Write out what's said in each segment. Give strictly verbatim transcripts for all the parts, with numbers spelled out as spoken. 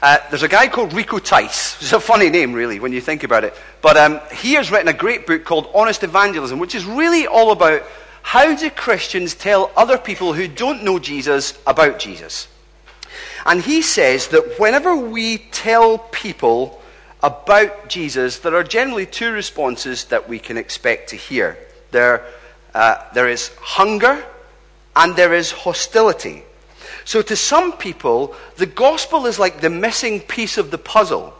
Uh, there's a guy called Rico Tice. It's a funny name, really, when you think about it. But um, he has written a great book called Honest Evangelism, which is really all about how do Christians tell other people who don't know Jesus about Jesus. And he says that whenever we tell people about Jesus, there are generally two responses that we can expect to hear. There, uh, there is hunger and there is hostility. So to some people, the gospel is like the missing piece of the puzzle.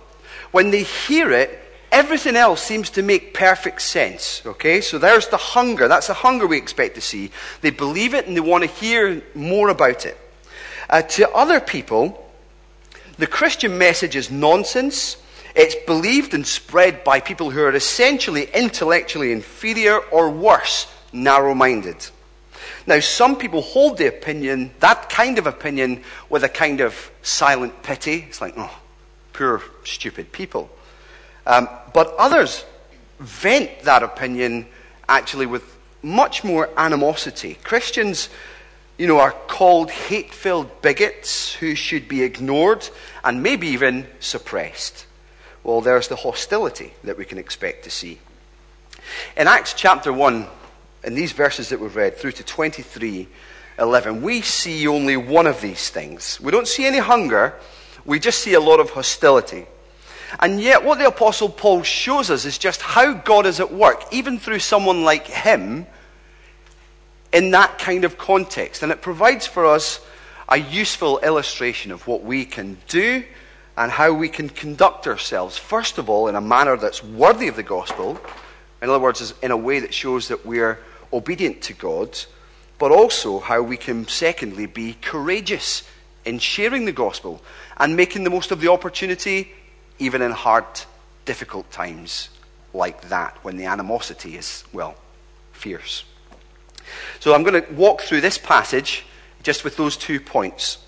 When they hear it, everything else seems to make perfect sense. Okay, so there's the hunger. That's the hunger we expect to see. They believe it and they want to hear more about it. Uh, to other people, the Christian message is nonsense. It's believed and spread by people who are essentially intellectually inferior or worse, narrow-minded. Now, some people hold the opinion, that kind of opinion, with a kind of silent pity. It's like, oh, poor, stupid people. Um, but others vent that opinion, actually, with much more animosity. Christians, you know, are called hate-filled bigots who should be ignored and maybe even suppressed. Well, there's the hostility that we can expect to see. In Acts chapter one, in these verses that we've read, through to twenty-three eleven, we see only one of these things. We don't see any hunger, we just see a lot of hostility. And yet what the Apostle Paul shows us is just how God is at work, even through someone like him, in that kind of context. And it provides for us a useful illustration of what we can do and how we can conduct ourselves, first of all, in a manner that's worthy of the gospel. In other words, in a way that shows that we're obedient to God, but also how we can, secondly, be courageous in sharing the gospel and making the most of the opportunity, even in hard, difficult times like that, when the animosity is, well, fierce. So I'm going to walk through this passage just with those two points.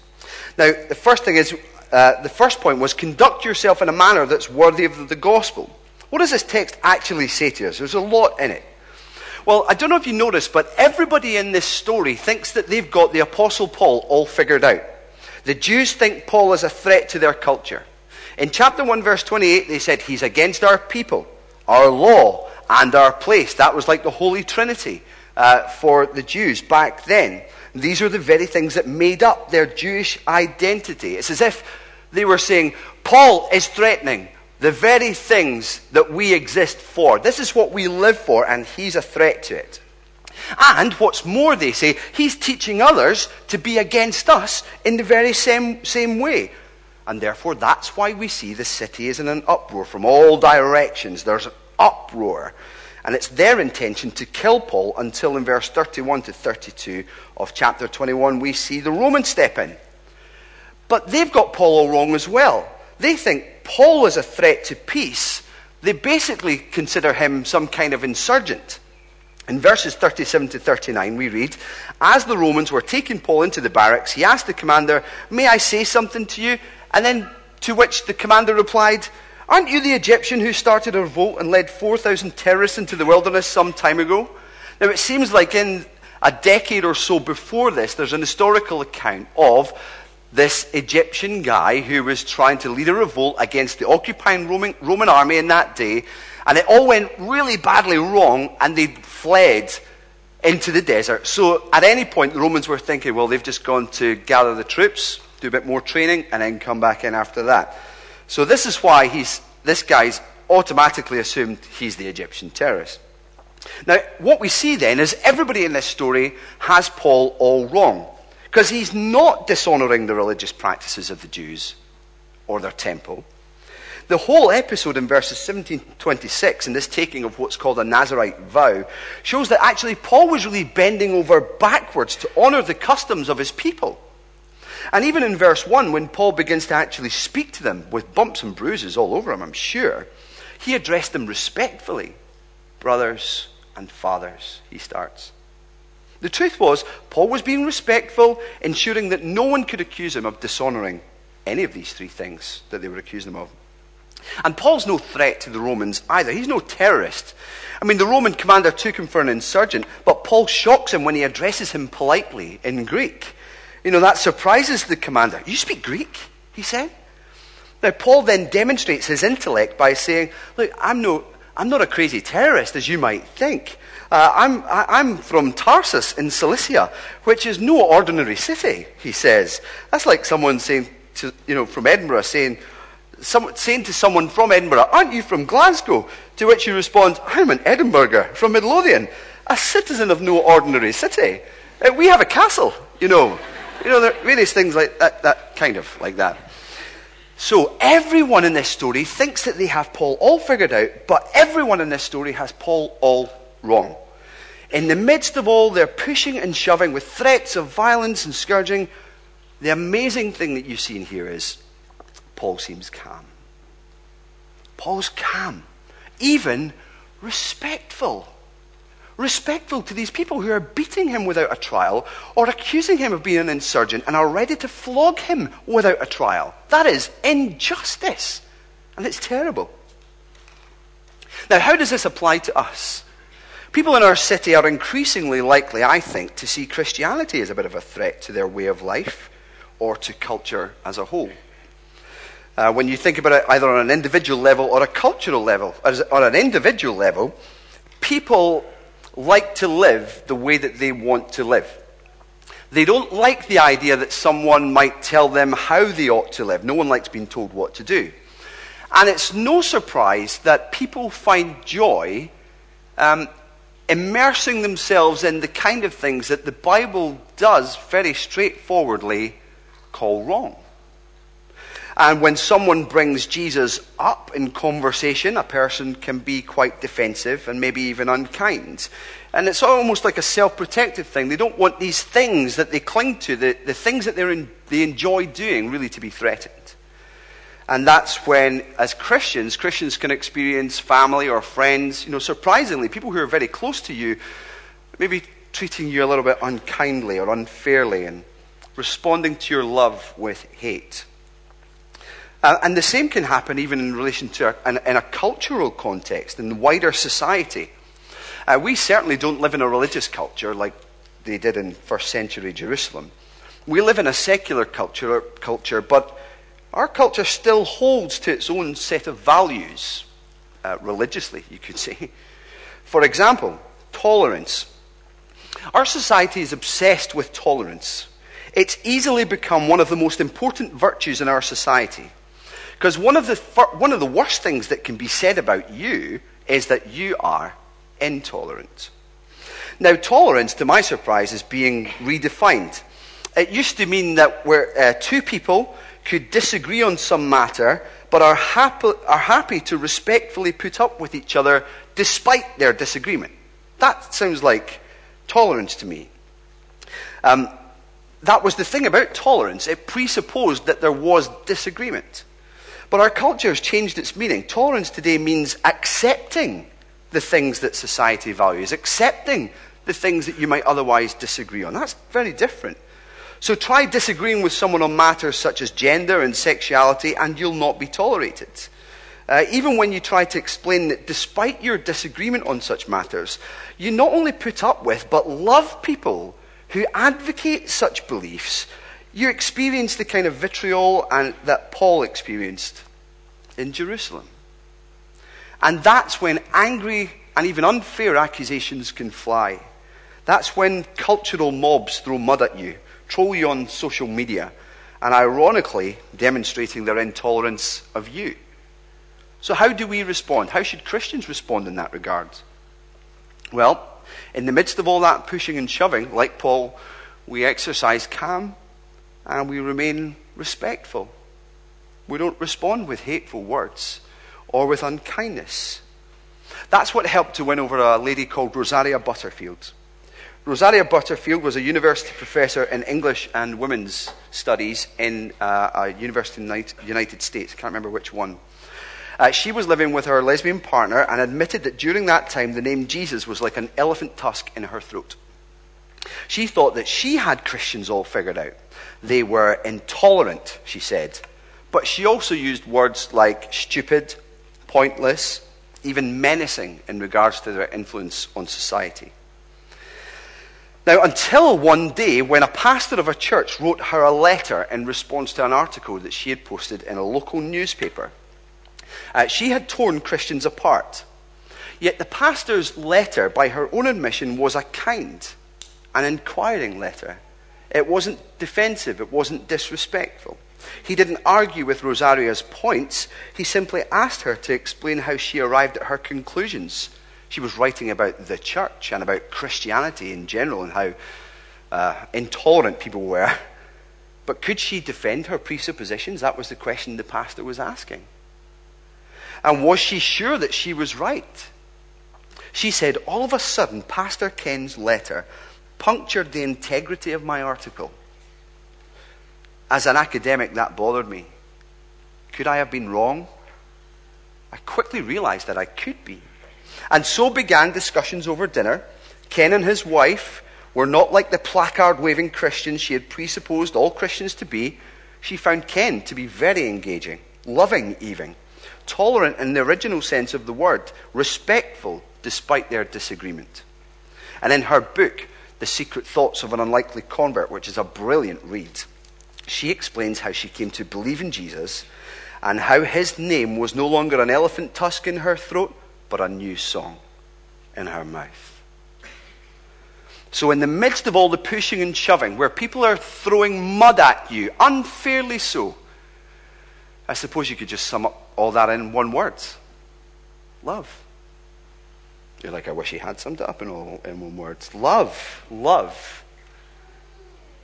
Now, the first thing is, uh, the first point was, conduct yourself in a manner that's worthy of the gospel. What does this text actually say to us? There's a lot in it. Well, I don't know if you noticed, but everybody in this story thinks that they've got the Apostle Paul all figured out. The Jews think Paul is a threat to their culture. In chapter one, verse twenty-eight, they said, he's against our people, our law, and our place. That was like the Holy Trinity uh, for the Jews back then. These are the very things that made up their Jewish identity. It's as if they were saying, Paul is threatening the very things that we exist for. This is what we live for, and he's a threat to it. And what's more, they say, he's teaching others to be against us in the very same, same way. And therefore, that's why we see the city is in an uproar from all directions. There's an uproar. And it's their intention to kill Paul until in verse thirty-one to thirty-two of chapter twenty-one, we see the Romans step in. But they've got Paul all wrong as well. They think Paul is a threat to peace. They basically consider him some kind of insurgent. In verses thirty-seven to thirty-nine, we read, as the Romans were taking Paul into the barracks, he asked the commander, may I say something to you? And then to which the commander replied, aren't you the Egyptian who started a revolt and led four thousand terrorists into the wilderness some time ago? Now it seems like in a decade or so before this, there's an historical account of this Egyptian guy who was trying to lead a revolt against the occupying Roman, Roman army in that day, and it all went really badly wrong, and they fled into the desert. So at any point, the Romans were thinking, well, they've just gone to gather the troops, do a bit more training, and then come back in after that. So this is why he's, this guy's automatically assumed he's the Egyptian terrorist. Now, what we see then is everybody in this story has Paul all wrong. Because he's not dishonoring the religious practices of the Jews or their temple. The whole episode in verses seventeen to twenty-six, and this taking of what's called a Nazirite vow, shows that actually Paul was really bending over backwards to honor the customs of his people. And even in verse one, when Paul begins to actually speak to them, with bumps and bruises all over him, I'm sure, he addressed them respectfully. Brothers and fathers, he starts. The truth was, Paul was being respectful, ensuring that no one could accuse him of dishonoring any of these three things that they were accusing him of. And Paul's no threat to the Romans either. He's no terrorist. I mean, the Roman commander took him for an insurgent, but Paul shocks him when he addresses him politely in Greek. You know, that surprises the commander. You speak Greek, he said. Now, Paul then demonstrates his intellect by saying, look, I'm no, I'm not a crazy terrorist, as you might think. Uh, I'm, I, I'm from Tarsus in Cilicia, which is no ordinary city, he says. That's like someone saying, to, you know, from Edinburgh, saying, some, saying to someone from Edinburgh, aren't you from Glasgow? To which he responds, I'm an Edinburgher from Midlothian, a citizen of no ordinary city. Uh, we have a castle, you know. You know, there are various things like that, that kind of like that. So everyone in this story thinks that they have Paul all figured out, but everyone in this story has Paul all wrong. In the midst of all their pushing and shoving with threats of violence and scourging, the amazing thing that you've seen here is Paul seems calm. Paul's calm, even respectful. Respectful to these people who are beating him without a trial or accusing him of being an insurgent and are ready to flog him without a trial. That is injustice, and it's terrible. Now, how does this apply to us? People in our city are increasingly likely, I think, to see Christianity as a bit of a threat to their way of life or to culture as a whole. Uh, when you think about it either on an individual level or a cultural level, as on an individual level, people like to live the way that they want to live. They don't like the idea that someone might tell them how they ought to live. No one likes being told what to do. And it's no surprise that people find joy um, immersing themselves in the kind of things that the Bible does very straightforwardly call wrong. And when someone brings Jesus up in conversation, a person can be quite defensive and maybe even unkind. And it's almost like a self-protective thing. They don't want these things that they cling to, the, the things that they're in, they enjoy doing, really to be threatened. And that's when, as Christians, Christians can experience family or friends, you know, surprisingly, people who are very close to you, maybe treating you a little bit unkindly or unfairly and responding to your love with hate. Uh, and the same can happen even in relation to our, in, in a cultural context, in the wider society. Uh, we certainly don't live in a religious culture like they did in first century Jerusalem. We live in a secular culture, culture but our culture still holds to its own set of values, uh, religiously, you could say. For example, tolerance. Our society is obsessed with tolerance. It's easily become one of the most important virtues in our society. Because one of the one of the worst things that can be said about you is that you are intolerant. Now, tolerance, to my surprise, is being redefined. It used to mean that where uh, two people could disagree on some matter, but are happy are happy to respectfully put up with each other despite their disagreement. That sounds like tolerance to me. Um, that was the thing about tolerance; it presupposed that there was disagreement. But our culture has changed its meaning. Tolerance today means accepting the things that society values, accepting the things that you might otherwise disagree on. That's very different. So try disagreeing with someone on matters such as gender and sexuality, and you'll not be tolerated. Uh, even when you try to explain that despite your disagreement on such matters, you not only put up with, but love people who advocate such beliefs, you experience the kind of vitriol and that Paul experienced in Jerusalem. And that's when angry and even unfair accusations can fly. That's when cultural mobs throw mud at you, troll you on social media, and ironically demonstrating their intolerance of you. So how do we respond? How should Christians respond in that regard? Well, in the midst of all that pushing and shoving, like Paul, we exercise calm, and we remain respectful. We don't respond with hateful words or with unkindness. That's what helped to win over a lady called Rosaria Butterfield. Rosaria Butterfield was a university professor in English and women's studies in uh, a university in the United States. I can't remember which one. Uh, she was living with her lesbian partner and admitted that during that time the name Jesus was like an elephant tusk in her throat. She thought that she had Christians all figured out. They were intolerant, she said. But she also used words like stupid, pointless, even menacing in regards to their influence on society. Now, until one day when a pastor of a church wrote her a letter in response to an article that she had posted in a local newspaper. Uh, she had torn Christians apart. Yet the pastor's letter, by her own admission, was a kind, an inquiring letter. It wasn't defensive. It wasn't disrespectful. He didn't argue with Rosaria's points. He simply asked her to explain how she arrived at her conclusions. She was writing about the church and about Christianity in general and how uh, intolerant people were. But could she defend her presuppositions? That was the question the pastor was asking. And was she sure that she was right? She said, all of a sudden, Pastor Ken's letter punctured the integrity of my article. As an academic, that bothered me. Could I have been wrong? I quickly realized that I could be. And so began discussions over dinner. Ken and his wife were not like the placard-waving Christians she had presupposed all Christians to be. She found Ken to be very engaging, loving even, tolerant in the original sense of the word, respectful despite their disagreement. And in her book, The Secret Thoughts of an Unlikely Convert, which is a brilliant read, she explains how she came to believe in Jesus and how his name was no longer an elephant tusk in her throat, but a new song in her mouth. So in the midst of all the pushing and shoving, where people are throwing mud at you, unfairly so, I suppose you could just sum up all that in one word. Love. You're like, I wish he had summed it up in, all, in one word. Love. Love.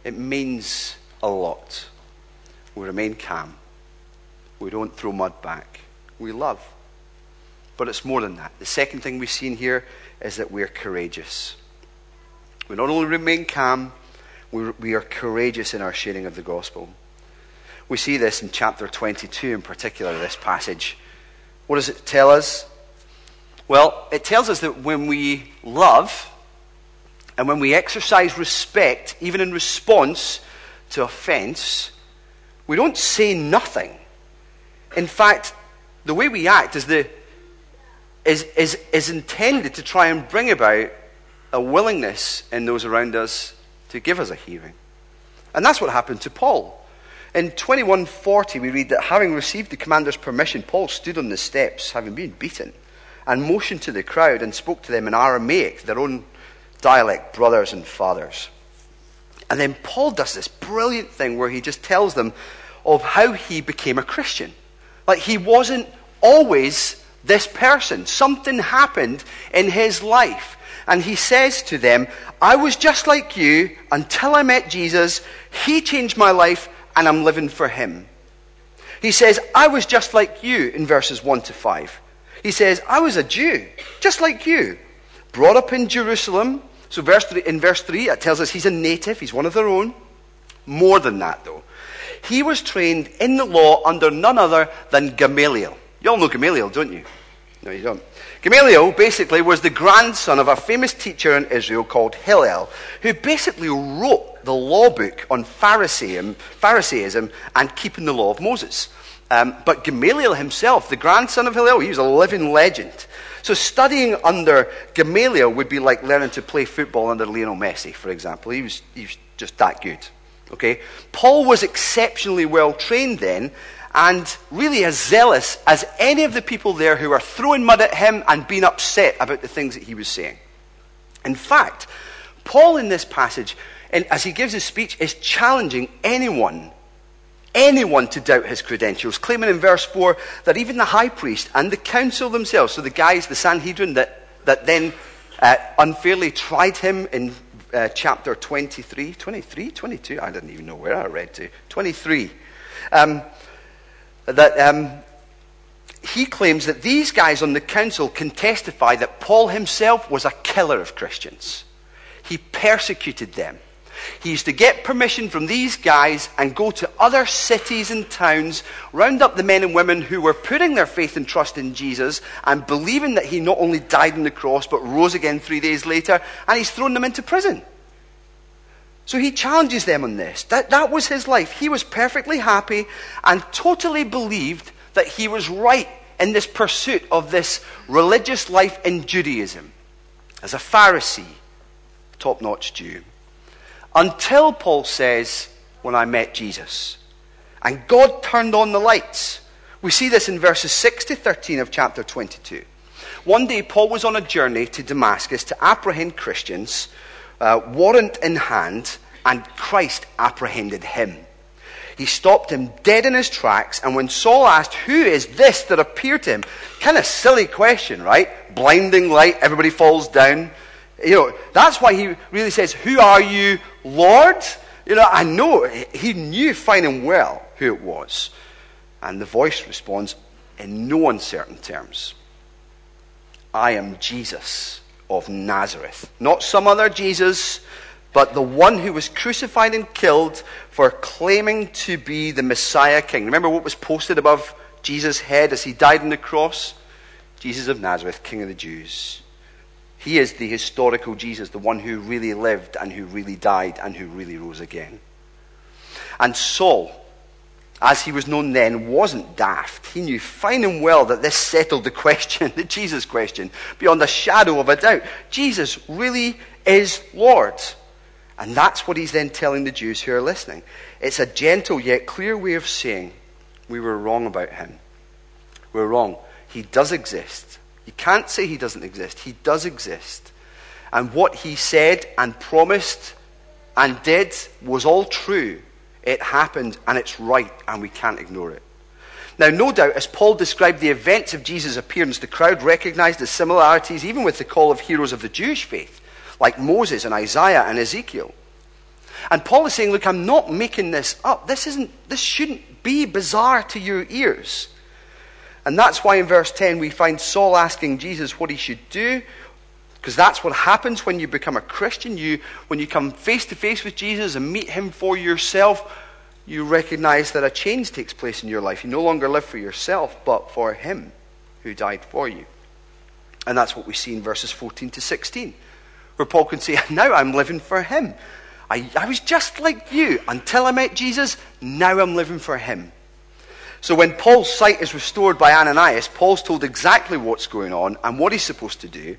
It means a lot. We remain calm. We don't throw mud back. We love. But it's more than that. The second thing we've seen here is that we're courageous. We not only remain calm, we, we are courageous in our sharing of the gospel. We see this in chapter twenty-two in particular, this passage. What does it tell us? Well, it tells us that when we love and when we exercise respect, even in response to offense, we don't say nothing. In fact, the way we act is the is is is intended to try and bring about a willingness in those around us to give us a hearing. And that's what happened to Paul. In twenty-one forty, we read that having received the commander's permission, Paul stood on the steps, having been beaten, and motioned to the crowd and spoke to them in Aramaic, their own dialect, brothers and fathers. And then Paul does this brilliant thing where he just tells them of how he became a Christian. Like, he wasn't always this person. Something happened in his life. And he says to them, I was just like you until I met Jesus. He changed my life and I'm living for him. He says, I was just like you in verses one to five. He says, I was a Jew, just like you, brought up in Jerusalem. So verse three, in verse three, it tells us he's a native. He's one of their own. More than that, though. He was trained in the law under none other than Gamaliel. You all know Gamaliel, don't you? No, you don't. Gamaliel, basically, was the grandson of a famous teacher in Israel called Hillel, who basically wrote the law book on Phariseeism and keeping the law of Moses. Um, but Gamaliel himself, the grandson of Hillel, he was a living legend. So studying under Gamaliel would be like learning to play football under Lionel Messi, for example. He was, he was just that good. Okay? Paul was exceptionally well trained then, and really as zealous as any of the people there who were throwing mud at him and being upset about the things that he was saying. In fact, Paul in this passage, and as he gives his speech, is challenging anyone anyone to doubt his credentials, claiming in verse four that even the high priest and the council themselves, so the guys, the Sanhedrin that, that then uh, unfairly tried him in uh, chapter twenty-three, twenty-three, twenty-two, I didn't even know where I read to, twenty-three, um, that um, he claims that these guys on the council can testify that Paul himself was a killer of Christians. He persecuted them. He used to get permission from these guys and go to other cities and towns, round up the men and women who were putting their faith and trust in Jesus and believing that he not only died on the cross but rose again three days later, and he's thrown them into prison. So he challenges them on this. That, that was his life. He was perfectly happy and totally believed that he was right in this pursuit of this religious life in Judaism as a Pharisee, top-notch Jew. Until, Paul says, when I met Jesus. And God turned on the lights. We see this in verses six to thirteen of chapter twenty-two. One day, Paul was on a journey to Damascus to apprehend Christians, uh, warrant in hand, and Christ apprehended him. He stopped him dead in his tracks, and when Saul asked, who is this that appeared to him? Kind of silly question, right? Blinding light, everybody falls down. You know, that's why he really says, who are you, Lord? You know, I know, he knew fine and well who it was. And the voice responds in no uncertain terms. I am Jesus of Nazareth. Not some other Jesus, but the one who was crucified and killed for claiming to be the Messiah King. Remember what was posted above Jesus' head as he died on the cross? Jesus of Nazareth, King of the Jews. He is the historical Jesus, the one who really lived and who really died and who really rose again. And Saul, as he was known then, wasn't daft. He knew fine and well that this settled the question, the Jesus question, beyond a shadow of a doubt. Jesus really is Lord. And that's what he's then telling the Jews who are listening. It's a gentle yet clear way of saying, we were wrong about him. We're wrong. He does exist. You can't say he doesn't exist. He does exist. And what he said and promised and did was all true. It happened, and it's right, and we can't ignore it. Now, no doubt, as Paul described the events of Jesus' appearance, the crowd recognized the similarities even with the call of heroes of the Jewish faith, like Moses and Isaiah and Ezekiel. And Paul is saying, look, I'm not making this up. This isn't, this shouldn't be bizarre to your ears. And that's why in verse ten we find Saul asking Jesus what he should do, because that's what happens when you become a Christian. You, when you come face to face with Jesus and meet him for yourself, you recognize that a change takes place in your life. You no longer live for yourself, but for him who died for you. And that's what we see in verses fourteen to sixteen. Where Paul can say, now I'm living for him. I, I was just like you until I met Jesus. Now I'm living for him. So when Paul's sight is restored by Ananias, Paul's told exactly what's going on and what he's supposed to do.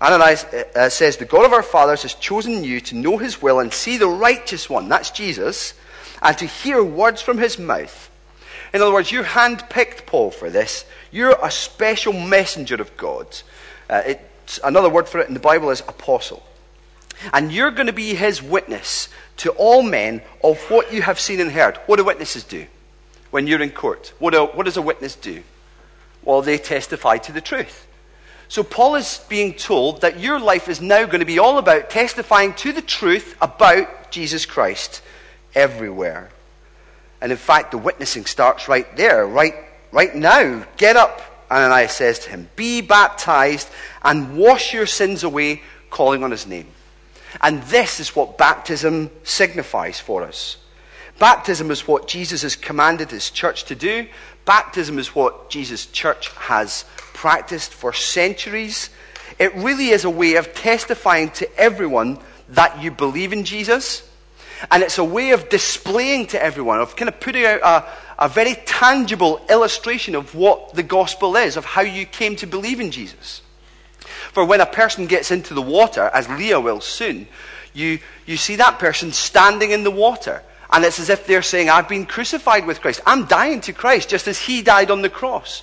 Ananias uh, says, the God of our fathers has chosen you to know his will and see the righteous one, that's Jesus, and to hear words from his mouth. In other words, you're handpicked, Paul, for this. You're a special messenger of God. Uh, it Another word for it in the Bible is apostle. And you're going to be his witness to all men of what you have seen and heard. What do witnesses do when you're in court? What, do, what does a witness do? Well, they testify to the truth. So Paul is being told that your life is now going to be all about testifying to the truth about Jesus Christ everywhere. And in fact, the witnessing starts right there, right, right now. Get up. Ananias says to him, be baptized and wash your sins away, calling on his name. And this is what baptism signifies for us. Baptism is what Jesus has commanded his church to do. Baptism is what Jesus' church has practiced for centuries. It really is a way of testifying to everyone that you believe in Jesus. And it's a way of displaying to everyone, of kind of putting out a, a very tangible illustration of what the gospel is, of how you came to believe in Jesus. For when a person gets into the water, as Leah will soon, you, you see that person standing in the water. And it's as if they're saying, I've been crucified with Christ. I'm dying to Christ, just as he died on the cross.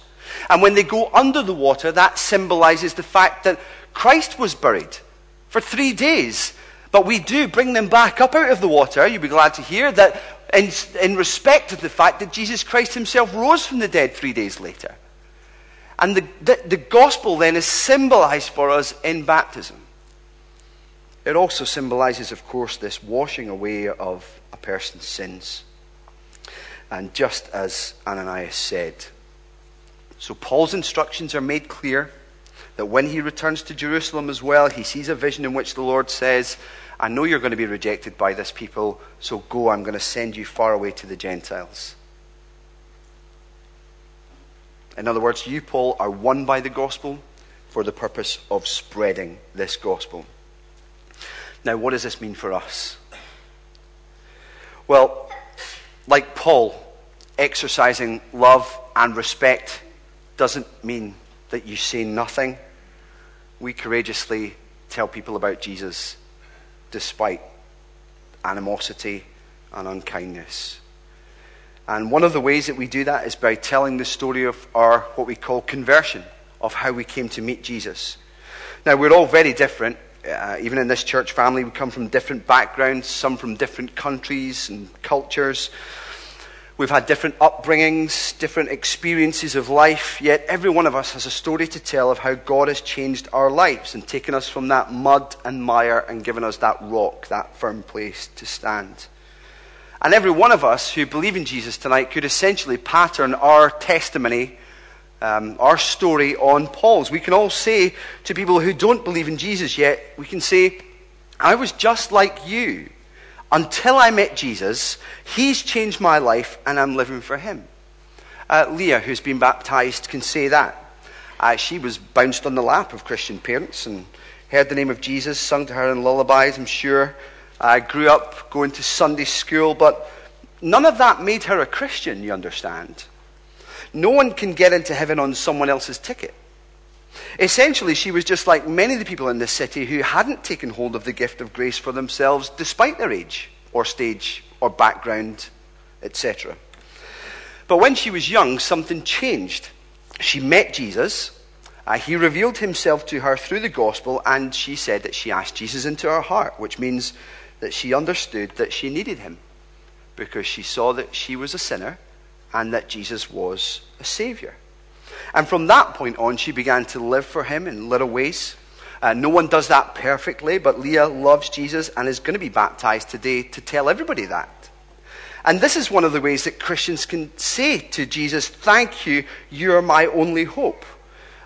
And when they go under the water, that symbolizes the fact that Christ was buried for three days. But we do bring them back up out of the water, you'll be glad to hear, that in, in respect of the fact that Jesus Christ himself rose from the dead three days later. And the, the, the gospel then is symbolized for us in baptism. It also symbolizes, of course, this washing away of a person's sins. And just as Ananias said, so Paul's instructions are made clear. That when he returns to Jerusalem as well, he sees a vision in which the Lord says, I know you're going to be rejected by this people, so go, I'm going to send you far away to the Gentiles. In other words, you, Paul, are won by the gospel for the purpose of spreading this gospel. Now, what does this mean for us? Well, like Paul, exercising love and respect doesn't mean that you say nothing. We courageously tell people about Jesus despite animosity and unkindness. And one of the ways that we do that is by telling the story of our, what we call conversion, of how we came to meet Jesus. Now, we're all very different. Uh, even in this church family, we come from different backgrounds, some from different countries and cultures. We've had different upbringings, different experiences of life, yet every one of us has a story to tell of how God has changed our lives and taken us from that mud and mire and given us that rock, that firm place to stand. And every one of us who believe in Jesus tonight could essentially pattern our testimony, um, our story on Paul's. We can all say to people who don't believe in Jesus yet, we can say, I was just like you. Until I met Jesus, he's changed my life and I'm living for him. Uh, Leah, who's been baptized, can say that. Uh, she was bounced on the lap of Christian parents and heard the name of Jesus, sung to her in lullabies, I'm sure. I grew up going to Sunday school, but none of that made her a Christian, you understand. No one can get into heaven on someone else's ticket. Essentially, she was just like many of the people in this city who hadn't taken hold of the gift of grace for themselves despite their age or stage or background, et cetera. But when she was young, something changed. She met Jesus. Uh, he revealed himself to her through the gospel, and she said that she asked Jesus into her heart, which means that she understood that she needed him because she saw that she was a sinner and that Jesus was a savior. And from that point on, she began to live for him in little ways. Uh, no one does that perfectly, but Leah loves Jesus and is going to be baptized today to tell everybody that. And this is one of the ways that Christians can say to Jesus, thank you, you're my only hope.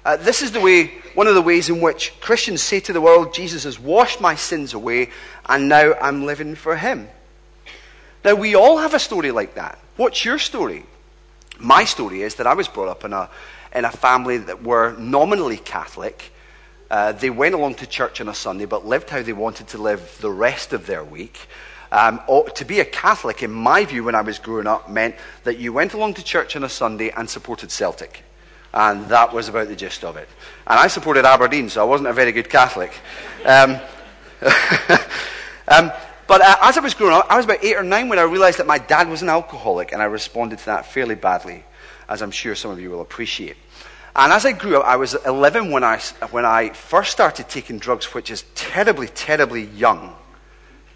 Uh, this is the way, one of the ways in which Christians say to the world, Jesus has washed my sins away and now I'm living for him. Now, we all have a story like that. What's your story? My story is that I was brought up in a in a family that were nominally Catholic. Uh, they went along to church on a Sunday, but lived how they wanted to live the rest of their week. Um, to be a Catholic, in my view, when I was growing up, meant that you went along to church on a Sunday and supported Celtic. And that was about the gist of it. And I supported Aberdeen, so I wasn't a very good Catholic. Um, um, But uh, as I was growing up, I was about eight or nine when I realized that my dad was an alcoholic, and I responded to that fairly badly, as I'm sure some of you will appreciate. And as I grew up, I was eleven when I, when I first started taking drugs, which is terribly, terribly young,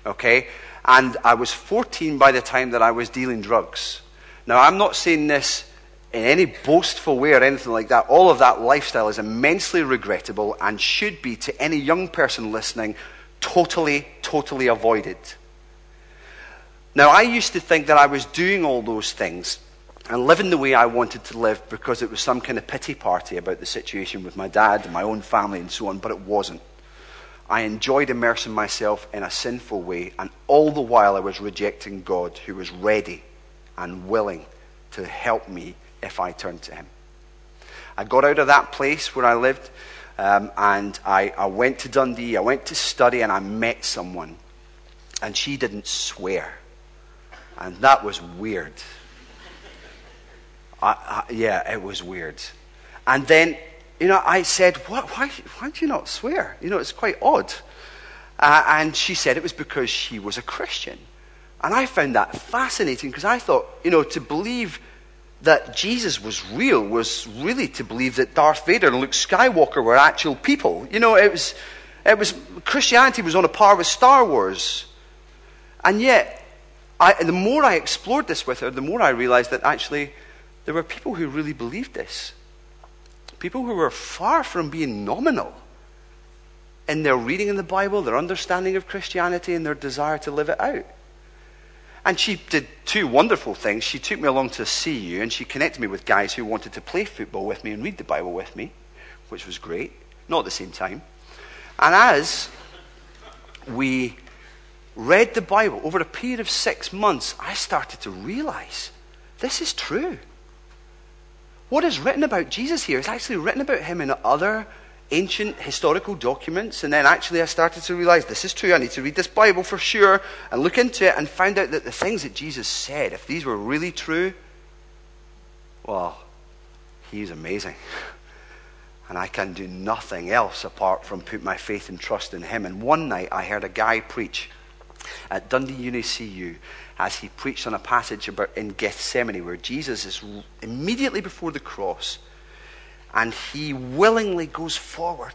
okay? And I was fourteen by the time that I was dealing drugs. Now, I'm not saying this in any boastful way or anything like that. All of that lifestyle is immensely regrettable and should be, to any young person listening, totally, totally avoided. Now, I used to think that I was doing all those things and living the way I wanted to live because it was some kind of pity party about the situation with my dad and my own family and so on, but it wasn't. I enjoyed immersing myself in a sinful way, and all the while I was rejecting God, who was ready and willing to help me if I turned to him. I got out of that place where I lived. Um, and I, I went to Dundee, I went to study, and I met someone. And she didn't swear. And that was weird. I, I, yeah, it was weird. And then, you know, I said, what, why, why do you not swear? You know, it's quite odd. Uh, and she said it was because she was a Christian. And I found that fascinating because I thought, you know, to believe that Jesus was real was really to believe that Darth Vader and Luke Skywalker were actual people. You know, it was, it was Christianity was on a par with Star Wars. And yet, I, and the more I explored this with her, the more I realized that actually there were people who really believed this. People who were far from being nominal in their reading in the Bible, their understanding of Christianity, and their desire to live it out. And she did two wonderful things. She took me along to C U, and she connected me with guys who wanted to play football with me and read the Bible with me, which was great. Not at the same time. And as we read the Bible over a period of six months, I started to realize this is true. What is written about Jesus here is actually written about him in other ancient historical documents, and then actually I started to realize this is true. I need to read this Bible for sure and look into it and find out that the things that Jesus said, if these were really true, well, he's amazing. And I can do nothing else apart from put my faith and trust in him. And one night I heard a guy preach at Dundee UniCU as he preached on a passage about in Gethsemane, where Jesus is immediately before the cross and he willingly goes forward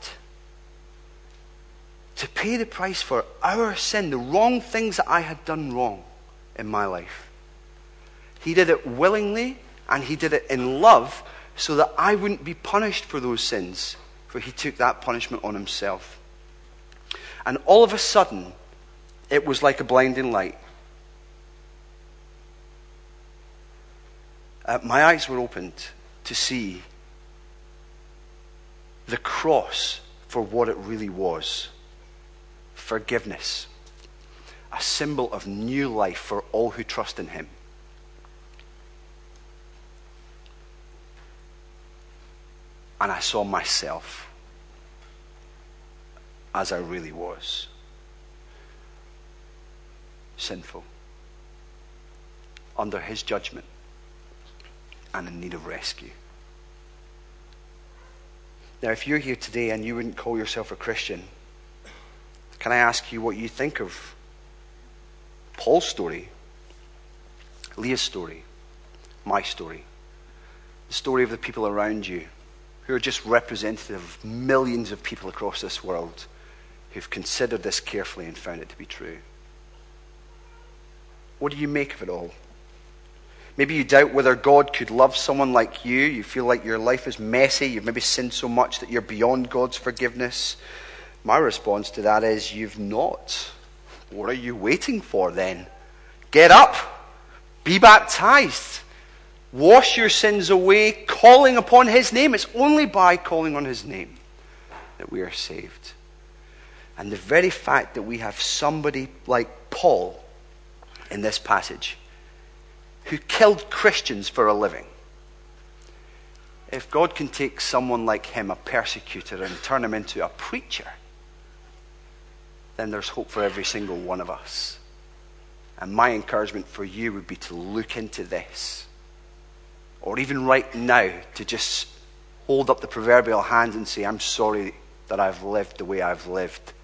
to pay the price for our sin, the wrong things that I had done wrong in my life. He did it willingly, and he did it in love so that I wouldn't be punished for those sins, for he took that punishment on himself. And all of a sudden, it was like a blinding light. Uh, my eyes were opened to see the cross for what it really was. Forgiveness. A symbol of new life for all who trust in him. And I saw myself as I really was. Sinful. Under his judgment. And in need of rescue. Now, if you're here today and you wouldn't call yourself a Christian, can I ask you what you think of Paul's story, Leah's story, my story, the story of the people around you, who are just representative of millions of people across this world who've considered this carefully and found it to be true? What do you make of it all? Maybe you doubt whether God could love someone like you. You feel like your life is messy. You've maybe sinned so much that you're beyond God's forgiveness. My response to that is, you've not. What are you waiting for then? Get up. Be baptized. Wash your sins away, calling upon his name. It's only by calling on his name that we are saved. And the very fact that we have somebody like Paul in this passage who killed Christians for a living. If God can take someone like him, a persecutor, and turn him into a preacher, then there's hope for every single one of us. And my encouragement for you would be to look into this. Or even right now, to just hold up the proverbial hand and say, I'm sorry that I've lived the way I've lived.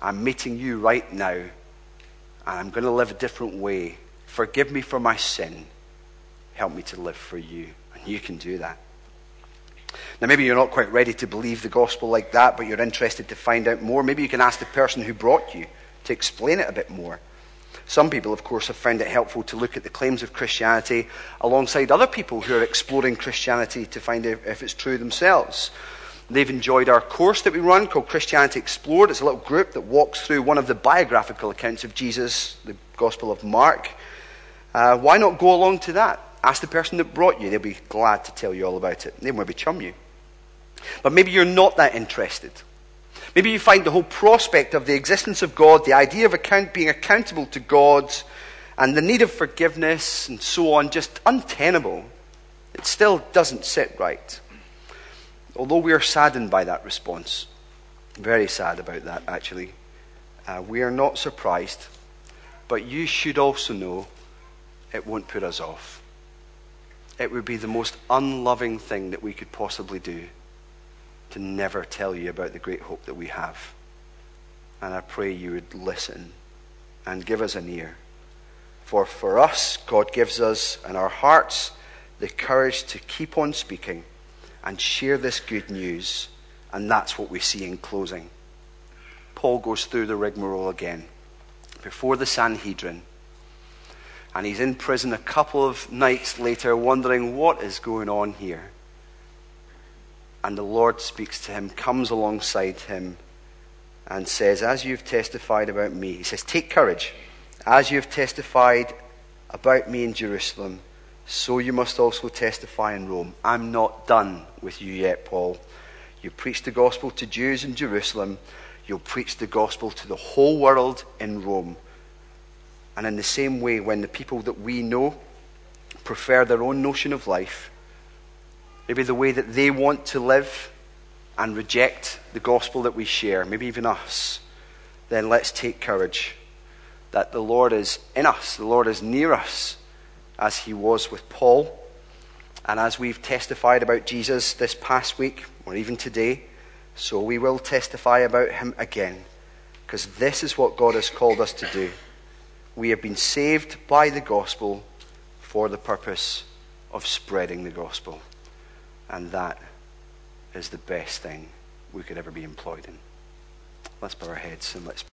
I'm meeting you right now, and I'm going to live a different way. Forgive me for my sin. Help me to live for you. And you can do that. Now, maybe you're not quite ready to believe the gospel like that, but you're interested to find out more. Maybe you can ask the person who brought you to explain it a bit more. Some people, of course, have found it helpful to look at the claims of Christianity alongside other people who are exploring Christianity to find out if it's true themselves. They've enjoyed our course that we run called Christianity Explored. It's a little group that walks through one of the biographical accounts of Jesus, the Gospel of Mark. Uh, why not go along to that? Ask the person that brought you. They'll be glad to tell you all about it. They maybe chum you. But maybe you're not that interested. Maybe you find the whole prospect of the existence of God, the idea of account, being accountable to God, and the need of forgiveness and so on, just untenable. It still doesn't sit right. Although we are saddened by that response, very sad about that actually, uh, we are not surprised. But you should also know it won't put us off. It would be the most unloving thing that we could possibly do to never tell you about the great hope that we have. And I pray you would listen and give us an ear. For for us, God gives us in our hearts the courage to keep on speaking and share this good news. And that's what we see in closing. Paul goes through the rigmarole again before the Sanhedrin. And he's in prison a couple of nights later, wondering what is going on here. And the Lord speaks to him, comes alongside him, and says, as you've testified about me, he says, take courage. As you've testified about me in Jerusalem, so you must also testify in Rome. I'm not done with you yet, Paul. You preach the gospel to Jews in Jerusalem. You'll preach the gospel to the whole world in Rome. And in the same way, when the people that we know prefer their own notion of life, maybe the way that they want to live, and reject the gospel that we share, maybe even us, then let's take courage that the Lord is in us, the Lord is near us, as he was with Paul. And as we've testified about Jesus this past week, or even today, so we will testify about him again. because this is what God has called us to do. We have been saved by the gospel for the purpose of spreading the gospel. And that is the best thing we could ever be employed in. Let's bow our heads and let's